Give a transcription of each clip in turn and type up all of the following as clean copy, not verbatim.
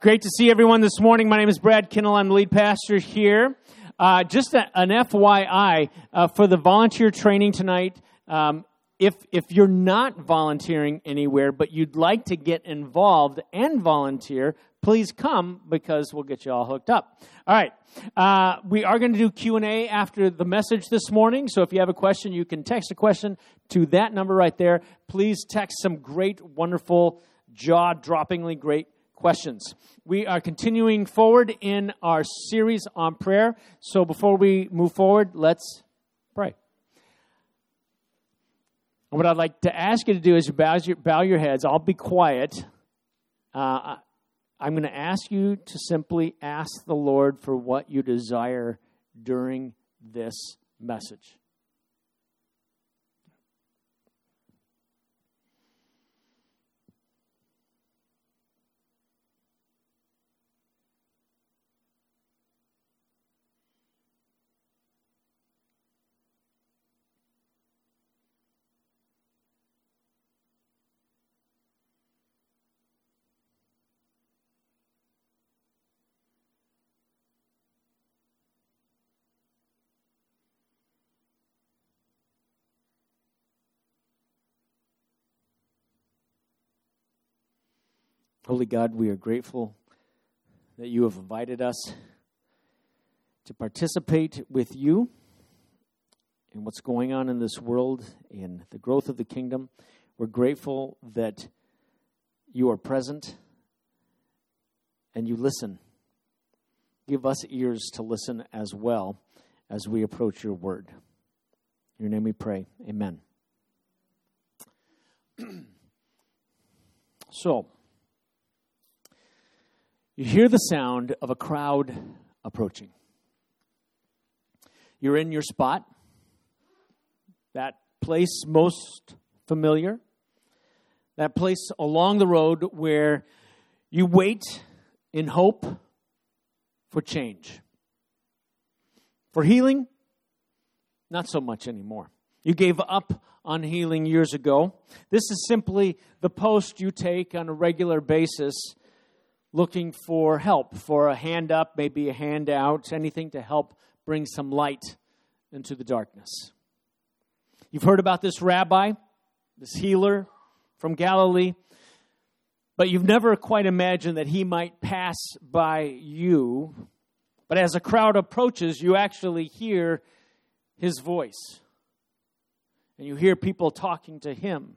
Great to see everyone this morning. My name is Brad Kinnell. I'm the lead pastor here. Just an FYI for the volunteer training tonight. If you're not volunteering anywhere, but you'd like to get involved and volunteer, please come because we'll get you all hooked up. All right. We are going to do Q&A after the message this morning. So if you have a question, you can text a question to that number right there. Please text some great, wonderful, jaw-droppingly great questions. We are continuing forward in our series on prayer. So before we move forward, let's pray. And what I'd like to ask you to do is bow your heads. I'll be quiet. I'm going to ask you to simply ask the Lord for what you desire during this message. Holy God, we are grateful that you have invited us to participate with you in what's going on in this world, in the growth of the kingdom. We're grateful that you are present and you listen. Give us ears to listen as well as we approach your word. In your name we pray. Amen. So, you hear the sound of a crowd approaching. You're in your spot, that place most familiar, that place along the road where you wait in hope for change. For healing, not so much anymore. You gave up on healing years ago. This is simply the post you take on a regular basis, looking for help, for a hand up, maybe a handout, anything to help bring some light into the darkness. You've heard about this rabbi, this healer from Galilee, but you've never quite imagined that he might pass by you. But as a crowd approaches, you actually hear his voice. And you hear people talking to him.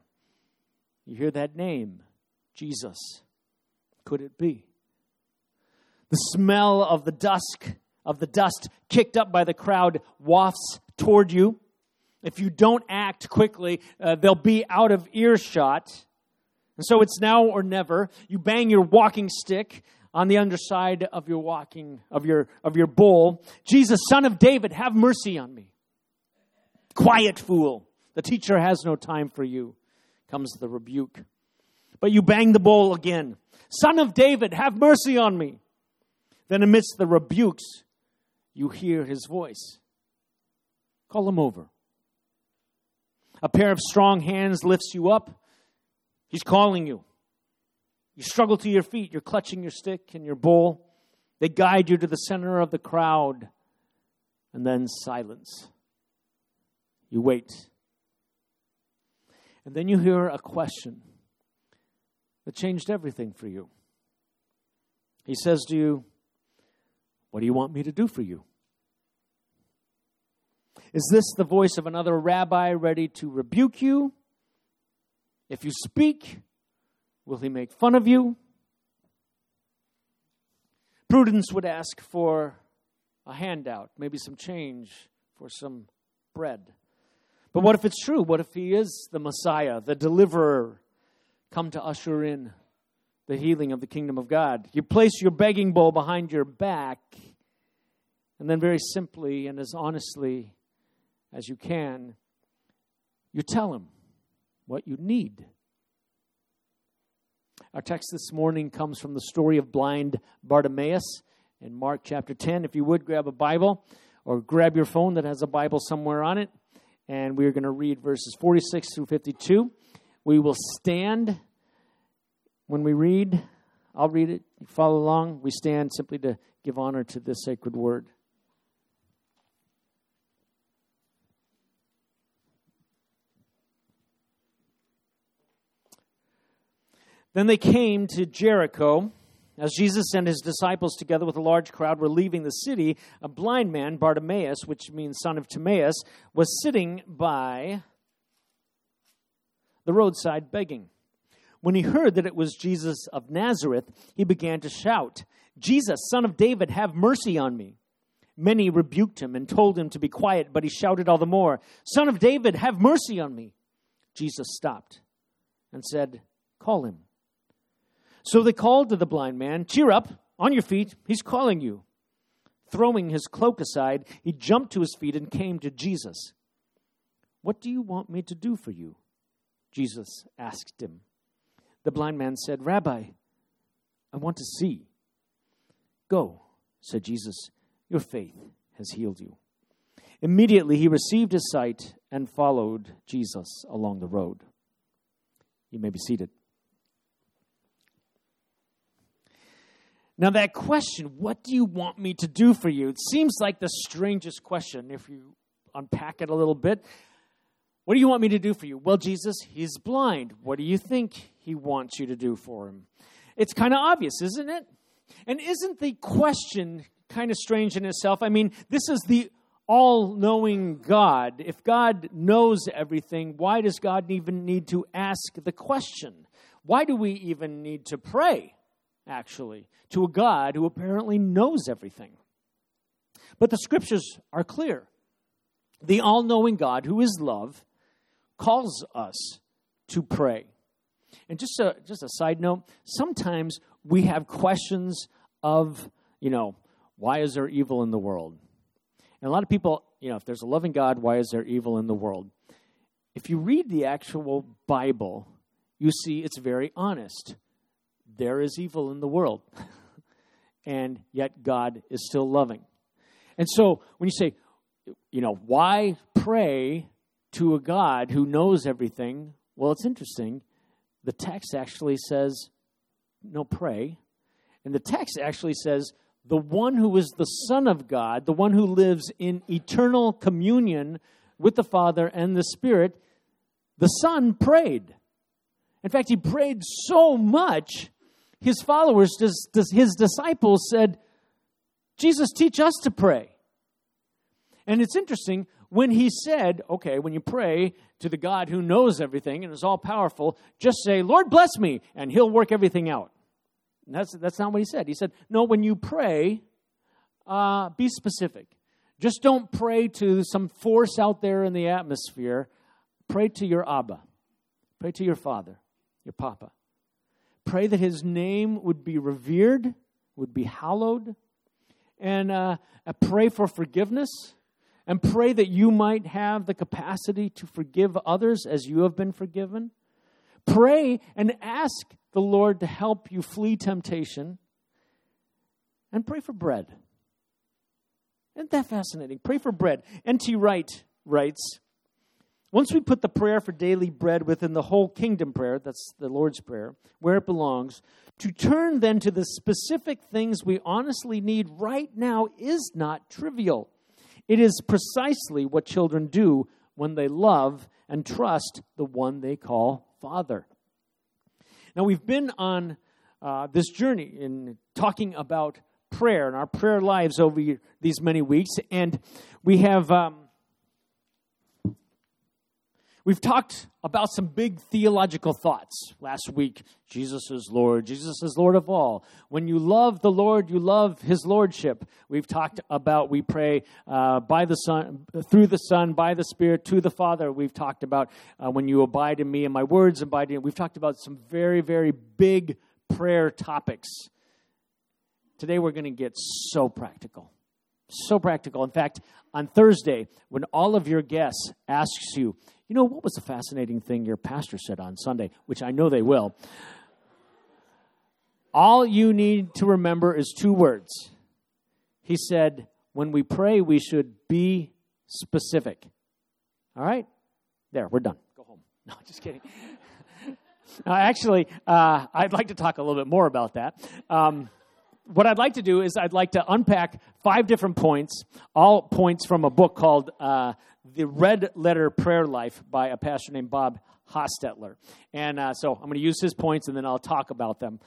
You hear that name, Jesus. Could it be? The smell of the dust kicked up by the crowd wafts toward you. If you don't act quickly, they'll be out of earshot. And so it's now or never. You bang your walking stick on the underside of your bowl. Jesus, Son of David, have mercy on me. Quiet fool. The teacher has no time for you, comes the rebuke. But you bang the bowl again. Son of David, have mercy on me. Then amidst the rebukes, you hear his voice. Call him over. A pair of strong hands lifts you up. He's calling you. You struggle to your feet. You're clutching your stick and your bowl. They guide you to the center of the crowd. And then silence. You wait. And then you hear a question. It changed everything for you. He says to you, what do you want me to do for you? Is this the voice of another rabbi ready to rebuke you? If you speak, will he make fun of you? Prudence would ask for a handout, maybe some change for some bread. But what if it's true? What if he is the Messiah, the deliverer? Come to usher in the healing of the kingdom of God. You place your begging bowl behind your back, and then very simply and as honestly as you can, you tell him what you need. Our text this morning comes from the story of blind Bartimaeus in Mark chapter 10. If you would, grab a Bible or grab your phone that has a Bible somewhere on it, and we're going to read verses 46 through 52. We will stand when we read. I'll read it. You follow along. We stand simply to give honor to this sacred word. Then they came to Jericho. As Jesus and his disciples, together with a large crowd, were leaving the city, a blind man, Bartimaeus, which means son of Timaeus, was sitting by the roadside begging. When he heard that it was Jesus of Nazareth, he began to shout, "Jesus, son of David, have mercy on me." Many rebuked him and told him to be quiet, but he shouted all the more, "Son of David, have mercy on me." Jesus stopped and said, "Call him." So they called to the blind man, "Cheer up, on your feet, he's calling you." Throwing his cloak aside, he jumped to his feet and came to Jesus. "What do you want me to do for you?" Jesus asked him. The blind man said, "Rabbi, I want to see." "Go," said Jesus, "your faith has healed you." Immediately he received his sight and followed Jesus along the road. You may be seated. Now that question, what do you want me to do for you? It seems like the strangest question if you unpack it a little bit. What do you want me to do for you? Well, Jesus, he's blind. What do you think he wants you to do for him? It's kind of obvious, isn't it? And isn't the question kind of strange in itself? I mean, this is the all-knowing God. If God knows everything, why does God even need to ask the question? Why do we even need to pray? Actually, to a God who apparently knows everything. But the scriptures are clear. The all-knowing God, who is love, calls us to pray. And just a side note, sometimes we have questions of, why is there evil in the world? And a lot of people, if there's a loving God, why is there evil in the world? If you read the actual Bible, you see it's very honest. There is evil in the world, and yet God is still loving. And so when you say, why pray to a God who knows everything? Well, it's interesting. The text actually says, no, pray. And the text actually says, the one who is the Son of God, the one who lives in eternal communion with the Father and the Spirit, the Son prayed. In fact, he prayed so much, his followers, his disciples said, "Jesus, teach us to pray." And it's interesting, when he said, okay, when you pray to the God who knows everything and is all-powerful, just say, "Lord, bless me," and he'll work everything out. And that's not what he said. He said, no, when you pray, be specific. Just don't pray to some force out there in the atmosphere. Pray to your Abba. Pray to your Father, your Papa. Pray that his name would be revered, would be hallowed, and pray for forgiveness, and pray that you might have the capacity to forgive others as you have been forgiven. Pray and ask the Lord to help you flee temptation, and pray for bread. Isn't that fascinating? Pray for bread. N.T. Wright writes, "Once we put the prayer for daily bread within the whole kingdom prayer," that's the Lord's Prayer, where it belongs, "to turn then to the specific things we honestly need right now is not trivial. It is precisely what children do when they love and trust the one they call Father." Now, we've been on this journey in talking about prayer and our prayer lives over these many weeks, and we have... We've talked about some big theological thoughts last week. Jesus is Lord. Jesus is Lord of all. When you love the Lord, you love his lordship. We've talked about we pray by the Son, through the Son, by the Spirit, to the Father. We've talked about when you abide in me and my words abide in you. We've talked about some very, very big prayer topics. Today we're going to get so practical. So practical. In fact, on Thursday, when all of your guests asks you, what was the fascinating thing your pastor said on Sunday, which I know they will, all you need to remember is two words. He said, when we pray, we should be specific. All right? There, we're done. Go home. No, just kidding. Actually, I'd like to talk a little bit more about that. What I'd like to do is I'd like to unpack 5 different points, all points from a book called The Red Letter Prayer Life by a pastor named Bob Hostetler. And so I'm going to use his points, and then I'll talk about them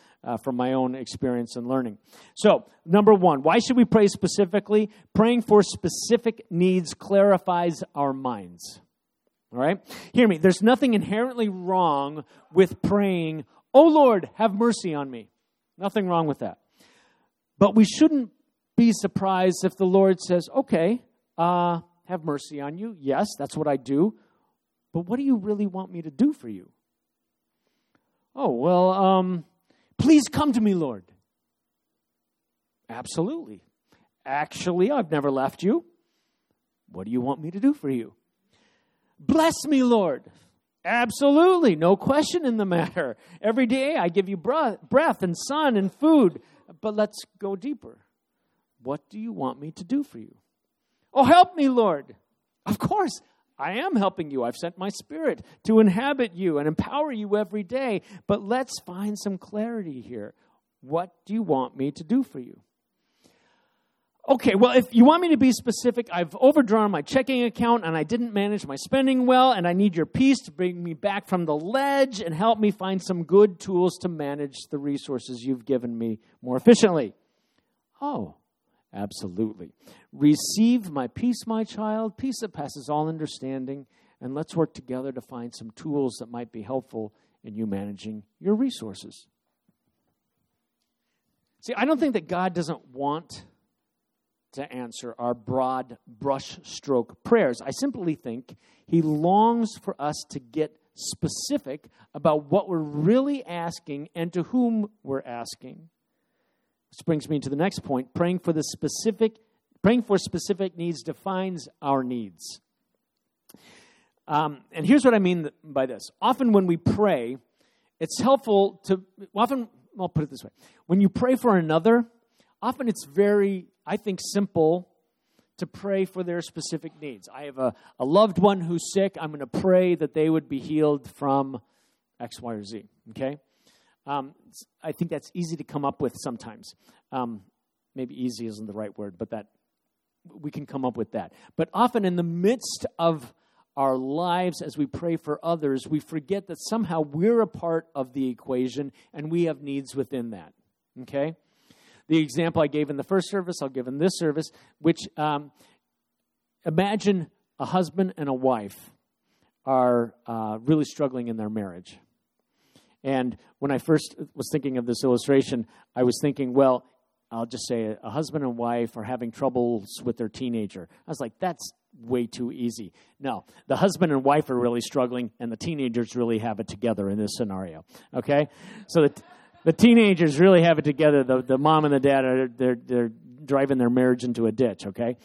from my own experience and learning. So, number 1, why should we pray specifically? Praying for specific needs clarifies our minds. All right? Hear me. There's nothing inherently wrong with praying, "Oh, Lord, have mercy on me." Nothing wrong with that. But we shouldn't be surprised if the Lord says, "Okay, have mercy on you. Yes, that's what I do. But what do you really want me to do for you?" "Oh, well, please come to me, Lord." "Absolutely. Actually, I've never left you. What do you want me to do for you?" "Bless me, Lord." "Absolutely. No question in the matter. Every day I give you breath and sun and food. But let's go deeper. What do you want me to do for you?" "Oh, help me, Lord." "Of course. I am helping you. I've sent my Spirit to inhabit you and empower you every day. But let's find some clarity here. What do you want me to do for you?" "Okay, well, if you want me to be specific, I've overdrawn my checking account and I didn't manage my spending well, and I need your peace to bring me back from the ledge and help me find some good tools to manage the resources you've given me more efficiently." "Oh, absolutely. Receive my peace, my child, peace that passes all understanding, and let's work together to find some tools that might be helpful in you managing your resources." See, I don't think that God doesn't want to answer our broad brushstroke prayers. I simply think he longs for us to get specific about what we're really asking and to whom we're asking. Which brings me to the next point. Praying for specific needs defines our needs. And here's what I mean by this. Often when we pray, it's helpful to... I'll put it this way. When you pray for another, often it's very... I think simple to pray for their specific needs. I have a loved one who's sick. I'm going to pray that they would be healed from X, Y, or Z. Okay? I think that's easy to come up with sometimes. Maybe easy isn't the right word, but that we can come up with that. But often in the midst of our lives as we pray for others, we forget that somehow we're a part of the equation and we have needs within that. Okay? The example I gave in the first service, I'll give in this service, which imagine a husband and a wife are really struggling in their marriage. And when I first was thinking of this illustration, I was thinking, well, I'll just say a husband and wife are having troubles with their teenager. I was like, that's way too easy. No, the husband and wife are really struggling, and the teenagers really have it together in this scenario. Okay? So the teenagers really have it together. The mom and the dad are they're driving their marriage into a ditch, okay?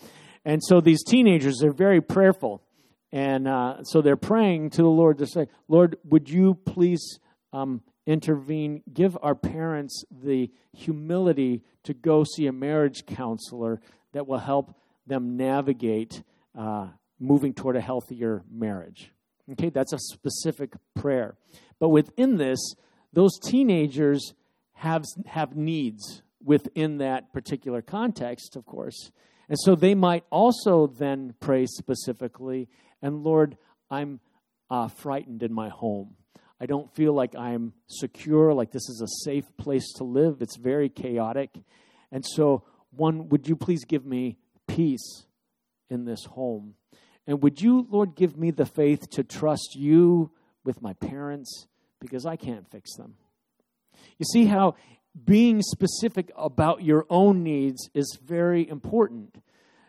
And so these teenagers are very prayerful. And so they're praying to the Lord to say, "Lord, would you please intervene? Give our parents the humility to go see a marriage counselor that will help them navigate moving toward a healthier marriage." Okay, that's a specific prayer. But within this, those teenagers have needs within that particular context, of course. And so they might also then pray specifically, and "Lord, I'm frightened in my home. I don't feel like I'm secure, like this is a safe place to live. It's very chaotic. And so, one, would you please give me peace in this home? And would you, Lord, give me the faith to trust you with my parents, because I can't fix them." You see how being specific about your own needs is very important.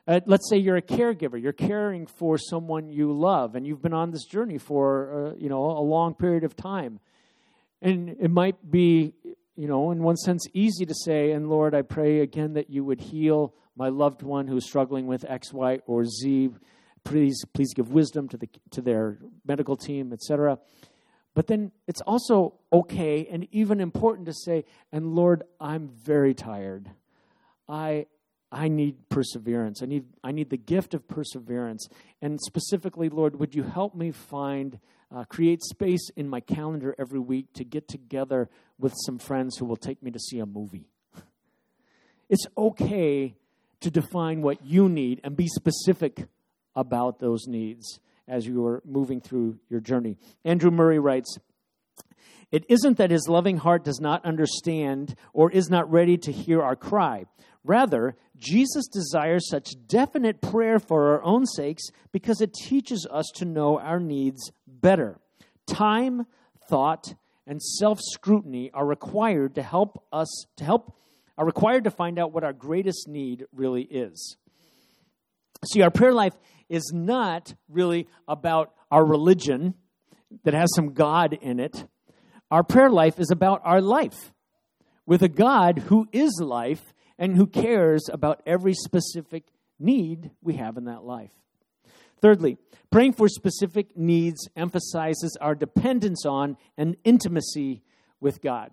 Let's say you're a caregiver. You're caring for someone you love, and you've been on this journey for a long period of time. And it might be, in one sense, easy to say, "And Lord, I pray again that you would heal my loved one who's struggling with X, Y, or Z. Please give wisdom to their medical team, etc." But then it's also okay and even important to say, "And Lord, I'm very tired. I need perseverance. I need the gift of perseverance. And specifically, Lord, would you help me find create space in my calendar every week to get together with some friends who will take me to see a movie. It's okay to define what you need and be specific about those needs as you are moving through your journey. Andrew Murray writes, "It isn't that his loving heart does not understand or is not ready to hear our cry. Rather, Jesus desires such definite prayer for our own sakes because it teaches us to know our needs better. Time, thought, and self-scrutiny are required to help us are required to find out what our greatest need really is." See, our prayer life is not really about our religion that has some God in it. Our prayer life is about our life with a God who is life and who cares about every specific need we have in that life. Thirdly, praying for specific needs emphasizes our dependence on and intimacy with God.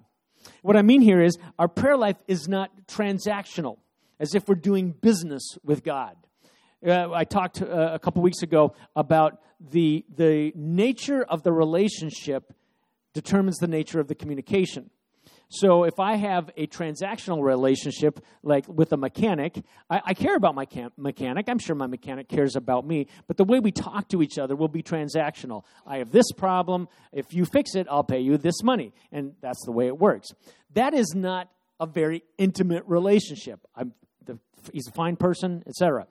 What I mean here is our prayer life is not transactional, as if we're doing business with God. I talked a couple weeks ago about the nature of the relationship determines the nature of the communication. So if I have a transactional relationship, like with a mechanic, I care about my mechanic. I'm sure my mechanic cares about me. But the way we talk to each other will be transactional. I have this problem. If you fix it, I'll pay you this money. And that's the way it works. That is not a very intimate relationship. He's a fine person, etc.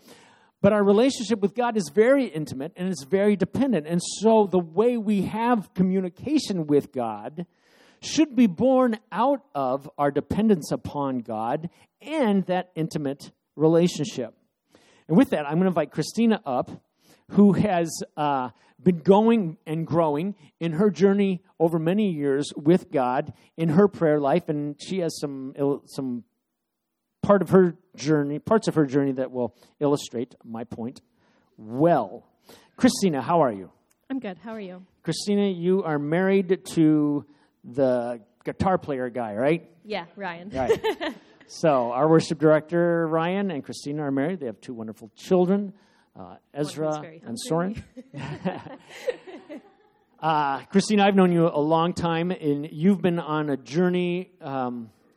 But our relationship with God is very intimate and it's very dependent. And so the way we have communication with God should be born out of our dependence upon God and that intimate relationship. And with that, I'm going to invite Christina up, who has been going and growing in her journey over many years with God in her prayer life, and she has some parts of her journey that will illustrate my point well. Christina, how are you? I'm good. How are you? Christina, you are married to the guitar player guy, right? Yeah, Ryan. Right. So our worship director, Ryan, and Christina are married. They have two wonderful children, Ezra and Soren. Christina, I've known you a long time, and you've been on a journey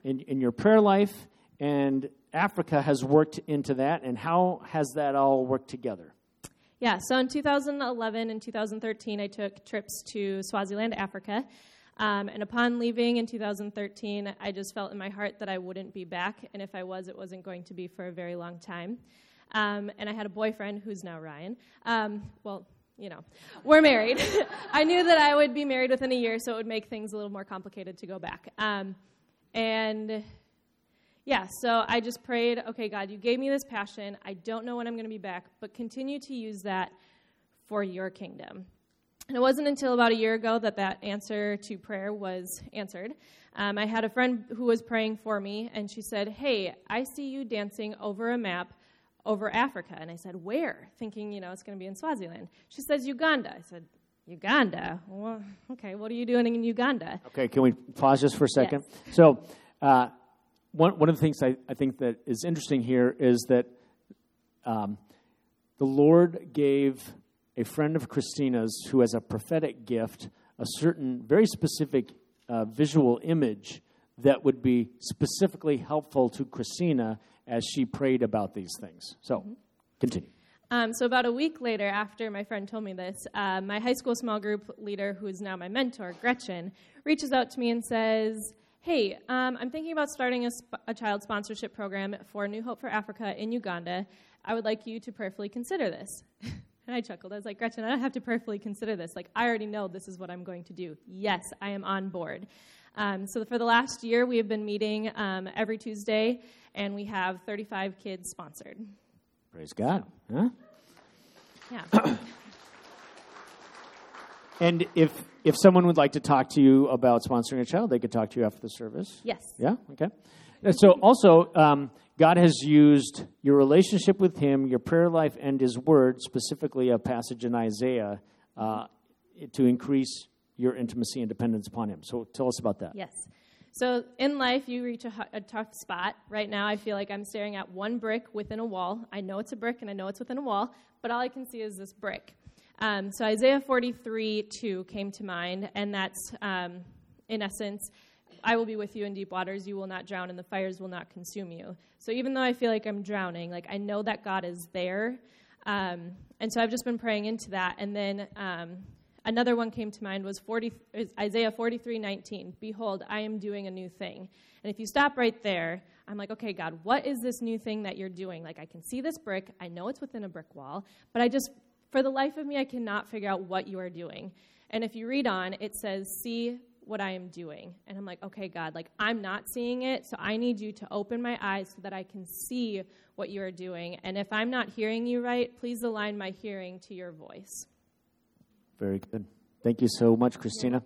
in your prayer life, and Africa has worked into that. And how has that all worked together? Yeah, so in 2011 and 2013, I took trips to Swaziland, Africa. And upon leaving in 2013, I just felt in my heart that I wouldn't be back. And if I was, it wasn't going to be for a very long time. And I had a boyfriend who's now Ryan. We're married. I knew that I would be married within a year, so it would make things a little more complicated to go back. So I just prayed, okay, God, you gave me this passion. I don't know when I'm going to be back, but continue to use that for your kingdom. And it wasn't until about a year ago that answer to prayer was answered. I had a friend who was praying for me, and she said, hey, I see you dancing over a map over Africa. And I said, where? Thinking, it's going to be in Swaziland. She says, Uganda. I said, Uganda? Well, okay, what are you doing in Uganda? Okay, can we pause just for a second? Yes. So one of the things I think that is interesting here is that the Lord gave a friend of Christina's who has a prophetic gift, a certain very specific visual image that would be specifically helpful to Christina as she prayed about these things. So, continue. So about a week later, after my friend told me this, my high school small group leader, who is now my mentor, Gretchen, reaches out to me and says, hey, I'm thinking about starting a child sponsorship program for New Hope for Africa in Uganda. I would like you to prayerfully consider this. And I chuckled. I was like, Gretchen, I don't have to prayerfully consider this. Like, I already know this is what I'm going to do. Yes, I am on board. So for the last year, we have been meeting every Tuesday, and we have 35 kids sponsored. Praise God. So, huh? Yeah. And if someone would like to talk to you about sponsoring a child, they could talk to you after the service? Yes. Yeah? Okay. So also, God has used your relationship with him, your prayer life, and his word, specifically a passage in Isaiah, to increase your intimacy and dependence upon him. So tell us about that. Yes. So in life, you reach a tough spot. Right now, I feel like I'm staring at one brick within a wall. I know it's a brick, and I know it's within a wall, but all I can see is this brick. So Isaiah 43:2 came to mind, and that's, in essence, I will be with you in deep waters, you will not drown, and the fires will not consume you. So even though I feel like I'm drowning, like I know that God is there. And so I've just been praying into that. And then another one came to mind was Isaiah 43:19. Behold, I am doing a new thing. And if you stop right there, I'm like, okay, God, what is this new thing that you're doing? Like I can see this brick. I know it's within a brick wall, but I just, for the life of me, I cannot figure out what you are doing. And if you read on, it says, see what I am doing. And I'm like, okay, God, like I'm not seeing it, so I need you to open my eyes so that I can see what you are doing. And if I'm not hearing you right, please align my hearing to your voice. Very good. Thank you so much, Christina.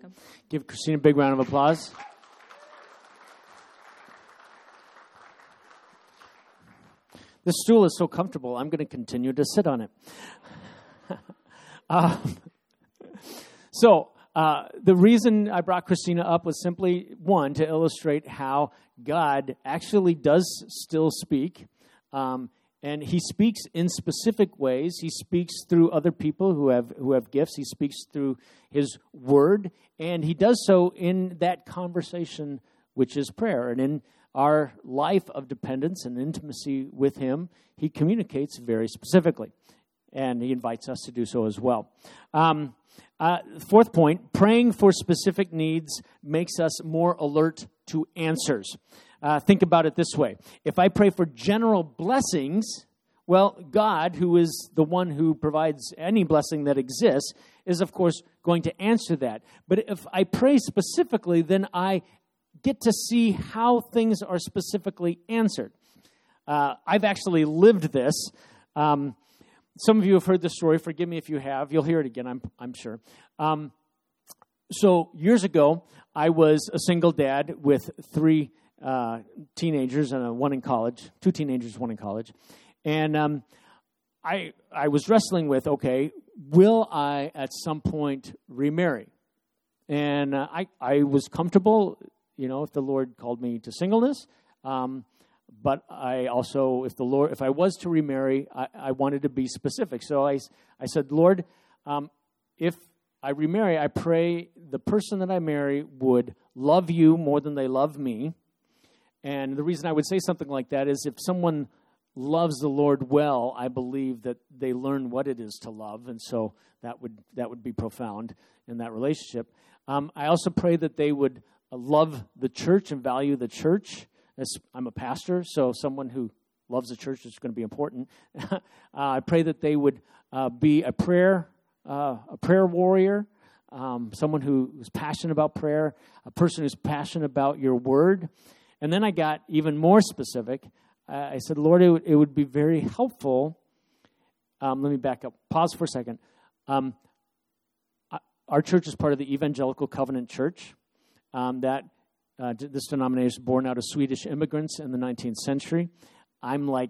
Give Christina a big round of applause. This stool is so comfortable, I'm going to continue to sit on it. The reason I brought Christina up was simply, one, to illustrate how God actually does still speak, and he speaks in specific ways. He speaks through other people who have gifts. He speaks through his word, and he does so in that conversation, which is prayer. And in our life of dependence and intimacy with him, he communicates very specifically, and he invites us to do so as well. Fourth point, praying for specific needs makes us more alert to answers. Think about it this way. If I pray for general blessings, well, God, who is the one who provides any blessing that exists, is, of course, going to answer that. But if I pray specifically, then I get to see how things are specifically answered. I've actually lived this. Some of you have heard the story. Forgive me if you have. You'll hear it again, I'm sure. So years ago, I was a single dad with three teenagers and one in college. Two teenagers, one in college. And I was wrestling with, okay, will I at some point remarry? And I was comfortable, you know, if the Lord called me to singleness. But I also, if I was to remarry, I wanted to be specific. So I said, Lord, if I remarry, I pray the person that I marry would love you more than they love me. And the reason I would say something like that is if someone loves the Lord well, I believe that they learn what it is to love. And so that would be profound in that relationship. I also pray that they would love the church and value the church. I'm a pastor, so someone who loves the church is going to be important. I pray that they would be a prayer warrior, someone who is passionate about prayer, a person who's passionate about your word. And then I got even more specific. I said, Lord, it would be very helpful. Let me back up. Pause for a second. Our church is part of the Evangelical Covenant Church. This denomination was born out of Swedish immigrants in the 19th century. I'm like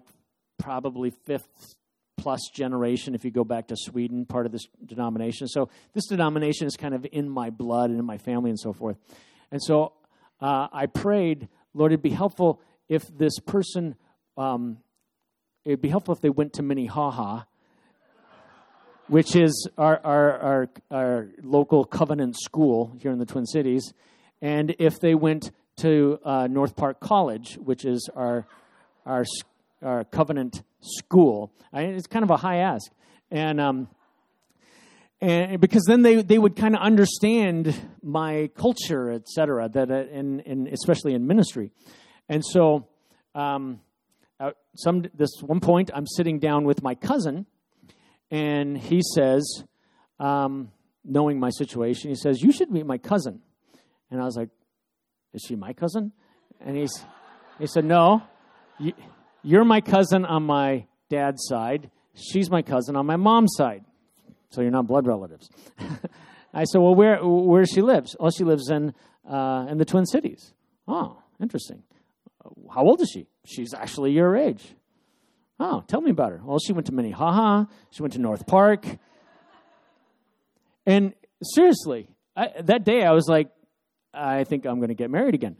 probably fifth-plus generation if you go back to Sweden, part of this denomination. So this denomination is kind of in my blood and in my family and so forth. And so I prayed, Lord, it'd be helpful if this person, it'd be helpful if they went to Minnehaha, which is our local covenant school here in the Twin Cities, and if they went to North Park College, which is our covenant school. It's kind of a high ask, and because then they would kind of understand my culture, et cetera, that and especially in ministry. And so, this one point, I'm sitting down with my cousin, and he says, knowing my situation, he says, "You should meet my cousin." And I was like, "Is she my cousin?" And he said, "No, you're my cousin on my dad's side. She's my cousin on my mom's side. So you're not blood relatives." I said, "Well, where she lives?" "Oh, she lives in the Twin Cities." "Oh, interesting. How old is she?" "She's actually your age." "Oh, tell me about her." "Well, she went to Minnehaha. She went to North Park." And seriously, that day I was like, I think I'm going to get married again.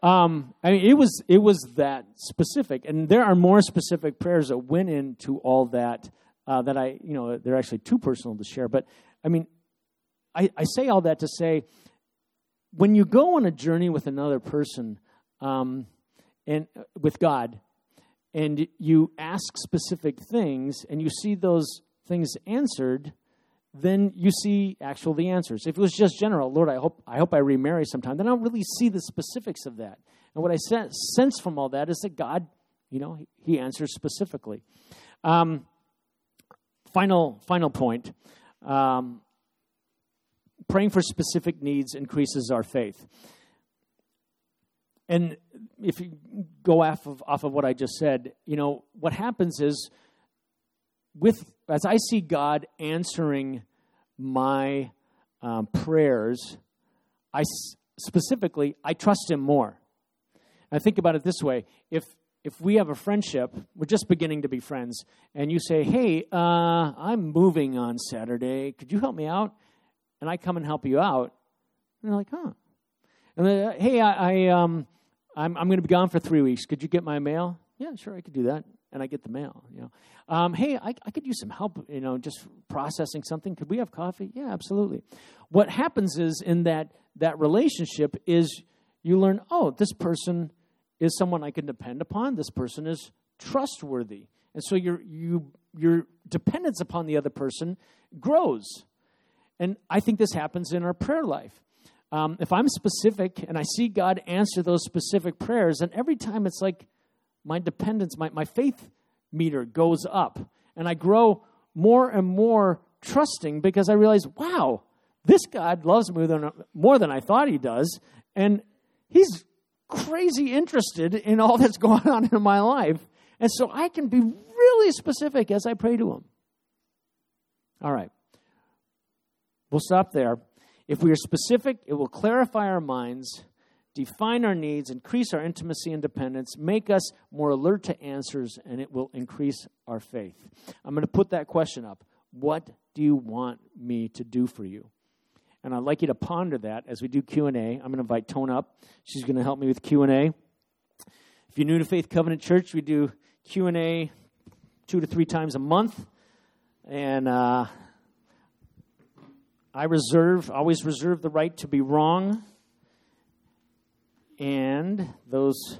I mean, it was that specific, and there are more specific prayers that went into all that that I, you know, they're actually too personal to share. But I mean, I say all that to say, when you go on a journey with another person, and with God, and you ask specific things, and you see those things answered, then you see the answers. If it was just general, Lord, I hope I remarry sometime, then I don't really see the specifics of that. And what I sense from all that is that God, you know, He answers specifically. Final point. Praying for specific needs increases our faith. And if you go off of what I just said, you know, what happens is, as I see God answering my prayers, I trust Him more. I think about it this way. If we have a friendship, we're just beginning to be friends, and you say, hey, I'm moving on Saturday. Could you help me out? And I come and help you out. And they're like, huh. And then, hey, I'm going to be gone for 3 weeks. Could you get my mail? Yeah, sure, I could do that. And I get the mail, you know. Hey, I could use some help, you know, just processing something. Could we have coffee? Yeah, absolutely. What happens is in that relationship is you learn, oh, this person is someone I can depend upon. This person is trustworthy. And so your dependence upon the other person grows. And I think this happens in our prayer life. If I'm specific and I see God answer those specific prayers, and every time it's like my dependence, my faith meter goes up, and I grow more and more trusting because I realize, wow, this God loves me more than I thought He does, and He's crazy interested in all that's going on in my life, and so I can be really specific as I pray to Him. All right. We'll stop there. If we are specific, it will clarify our minds, define our needs, increase our intimacy and dependence, make us more alert to answers, and it will increase our faith. I'm going to put that question up. What do you want me to do for you? And I'd like you to ponder that as we do Q&A. I'm going to invite Tone up. She's going to help me with Q&A. If you're new to Faith Covenant Church, we do Q&A 2 to 3 times a month. And I always reserve the right to be wrong. And those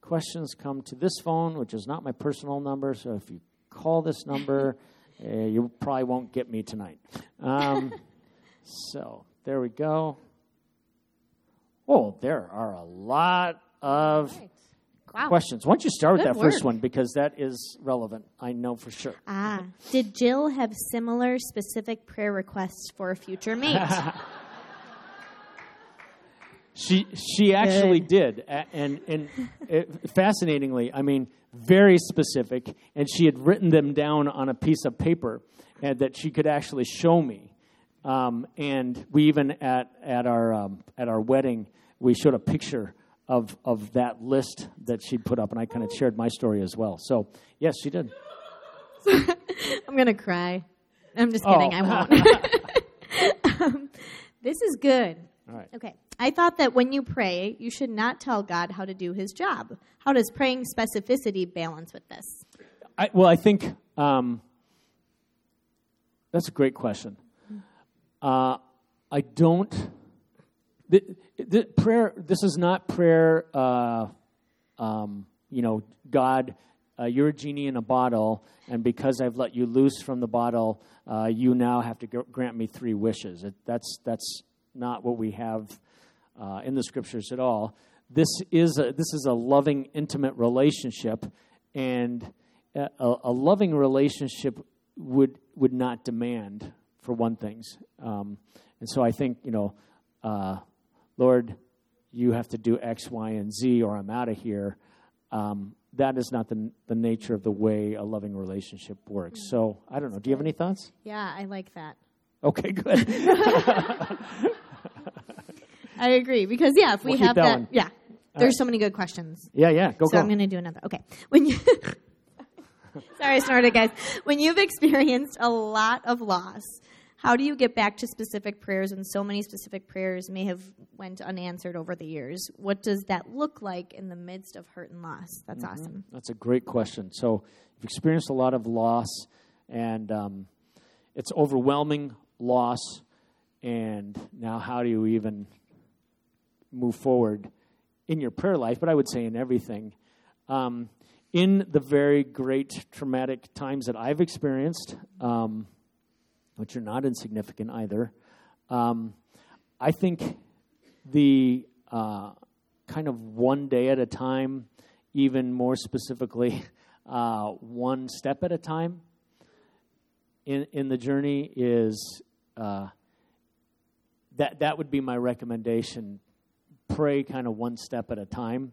questions come to this phone, which is not my personal number. So if you call this number, you probably won't get me tonight. So there we go. Oh, there are a lot of questions. Why don't you start with that first one, because that is relevant, I know for sure. Did Jill have similar specific prayer requests for a future mate? She actually did, and fascinatingly, I mean, very specific, and she had written them down on a piece of paper that she could actually show me. And we even at our wedding, we showed a picture of that list that she'd put up, and I kind of shared my story as well. So yes, she did. I'm gonna cry. I'm just kidding. I won't. This is good. All right. Okay. I thought that when you pray, you should not tell God how to do His job. How does praying specificity balance with this? I think that's a great question. I don't. Prayer. This is not prayer. You know, God, you're a genie in a bottle, and because I've let you loose from the bottle, you now have to grant me 3 wishes. That's not what we have in the Scriptures at all. This is a loving, intimate relationship, and a loving relationship would not demand, for one thing. And so I think, you know, Lord, you have to do X, Y, and Z, or I'm out of here. That is not the nature of the way a loving relationship works. So I don't know. Do you have any thoughts? Yeah, I like that. Okay, good. I agree, because, yeah, if we have that, yeah, there's so many good questions. Yeah, go. So I'm going to do another. Okay. Sorry, I snorted, guys. When you've experienced a lot of loss, how do you get back to specific prayers when so many specific prayers may have went unanswered over the years? What does that look like in the midst of hurt and loss? That's awesome. That's a great question. So you've experienced a lot of loss, and it's overwhelming loss. And now how do you even move forward in your prayer life, but I would say in everything. In the very great traumatic times that I've experienced, which are not insignificant either, I think the kind of one day at a time, even more specifically, one step at a time in the journey is... That would be my recommendation. Pray kind of one step at a time.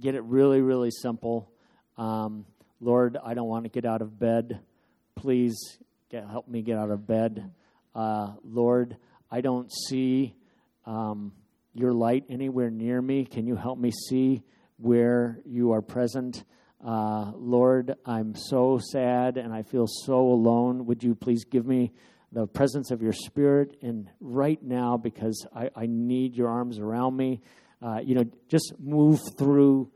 Get it really, really simple. Lord, I don't want to get out of bed. Please help me get out of bed. Lord, I don't see your light anywhere near me. Can you help me see where you are present? Lord, I'm so sad and I feel so alone. Would you please give me the presence of your Spirit in right now, because I need your arms around me. Just move through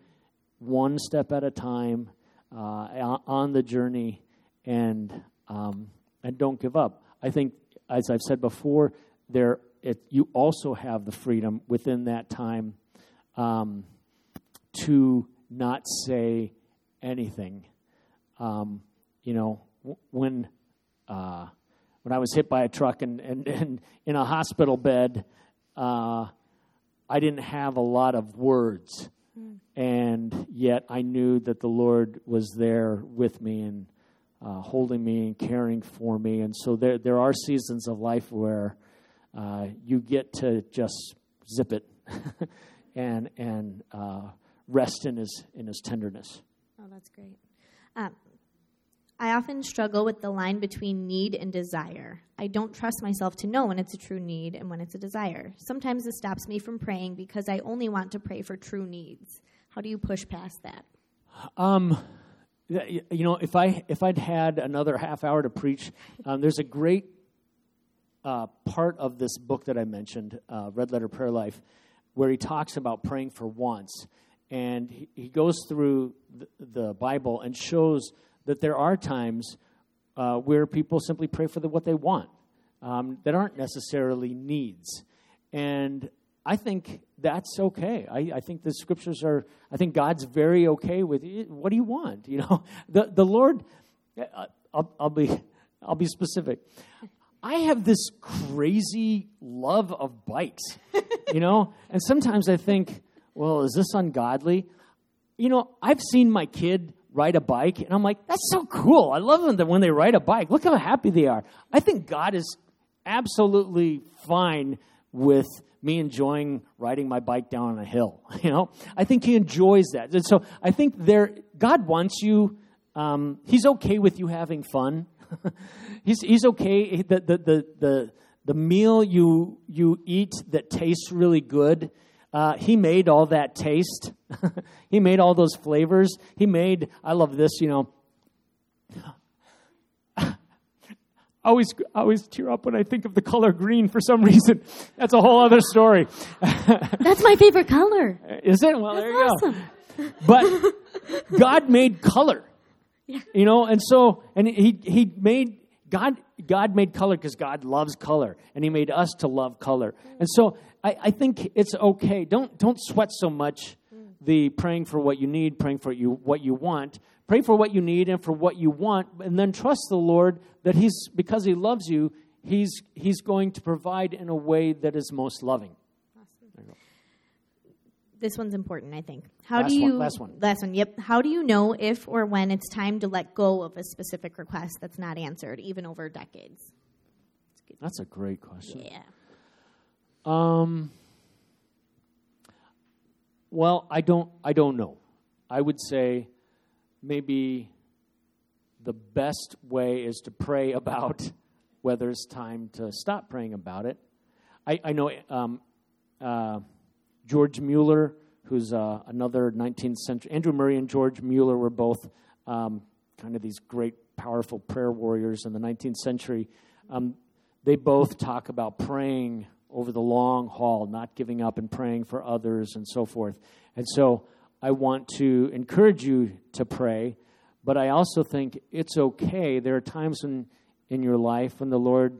one step at a time on the journey, and don't give up. I think, as I've said before, you also have the freedom within that time to not say anything. When I was hit by a truck and in a hospital bed, I didn't have a lot of words. And yet I knew that the Lord was there with me and holding me and caring for me. And so there are seasons of life where you get to just zip it and rest in his tenderness. Oh, that's great. I often struggle with the line between need and desire. I don't trust myself to know when it's a true need and when it's a desire. Sometimes this stops me from praying because I only want to pray for true needs. How do you push past that? If I'd had another half hour to preach, there's a great part of this book that I mentioned, Red Letter Prayer Life, where he talks about praying for wants. And he goes through the Bible and shows that there are times where people simply pray for what they want that aren't necessarily needs. And I think that's okay. I think the Scriptures are... I think God's very okay with it. What do you want? You know, the Lord... I'll be specific. I have this crazy love of bikes, you know? And sometimes I think, well, is this ungodly? You know, I've seen my kid ride a bike, and I'm like, that's so cool. I love them when they ride a bike. Look how happy they are. I think God is absolutely fine with me enjoying riding my bike down a hill. You know, I think He enjoys that. And so I think God wants you. He's okay with you having fun. He's okay. The meal you eat that tastes really good. He made all that taste. He made all those flavors. I love this, you know. I always tear up when I think of the color green for some reason. That's a whole other story. That's my favorite color. Is it? Well, that's there you go. But God made color. Yeah. You know, and so, and he made... God made color because God loves color, and He made us to love color. And so I think it's okay. Don't sweat so much the praying for what you need, praying for what you want. Pray for what you need and for what you want, and then trust the Lord that He's, because He loves you, He's going to provide in a way that is most loving. Awesome. This one's important, I think. Last one. How do you know if or when it's time to let go of a specific request that's not answered, even over decades? That's a great question. Yeah. Well, I don't know. I would say maybe the best way is to pray about whether it's time to stop praying about it. I know. George Mueller, who's another 19th century... Andrew Murray and George Mueller were both kind of these great, powerful prayer warriors in the 19th century. They both talk about praying over the long haul, not giving up and praying for others and so forth. And so I want to encourage you to pray, But I also think it's okay. There are times in your life when the Lord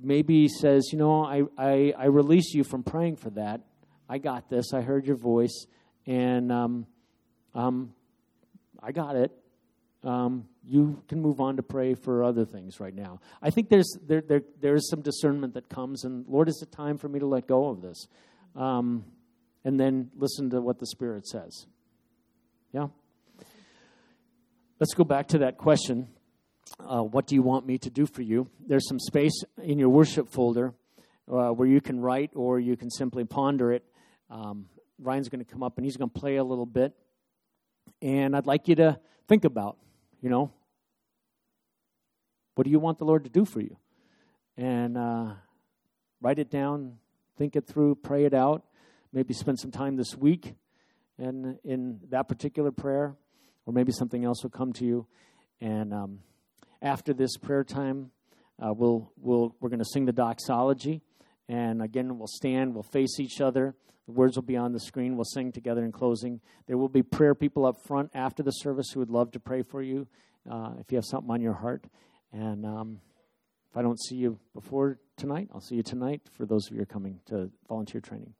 maybe says, you know, I release you from praying for that. I got this. I heard your voice, and I got it. You can move on to pray for other things right now. I think there is some discernment that comes, and Lord, is it time for me to let go of this? And then listen to what the Spirit says. Yeah. Let's go back to that question. What do you want me to do for you? There's some space in your worship folder where you can write or you can simply ponder it. Ryan's going to come up and he's going to play a little bit. And I'd like you to think about, you know, what do you want the Lord to do for you? And write it down, think it through, pray it out. Maybe spend some time this week and in that particular prayer. Or maybe something else will come to you. And after this prayer time, we're going to sing the doxology. And again, we'll stand, we'll face each other. The words will be on the screen. We'll sing together in closing. There will be prayer people up front after the service who would love to pray for you if you have something on your heart. And if I don't see you before tonight, I'll see you tonight for those of you who are coming to volunteer training.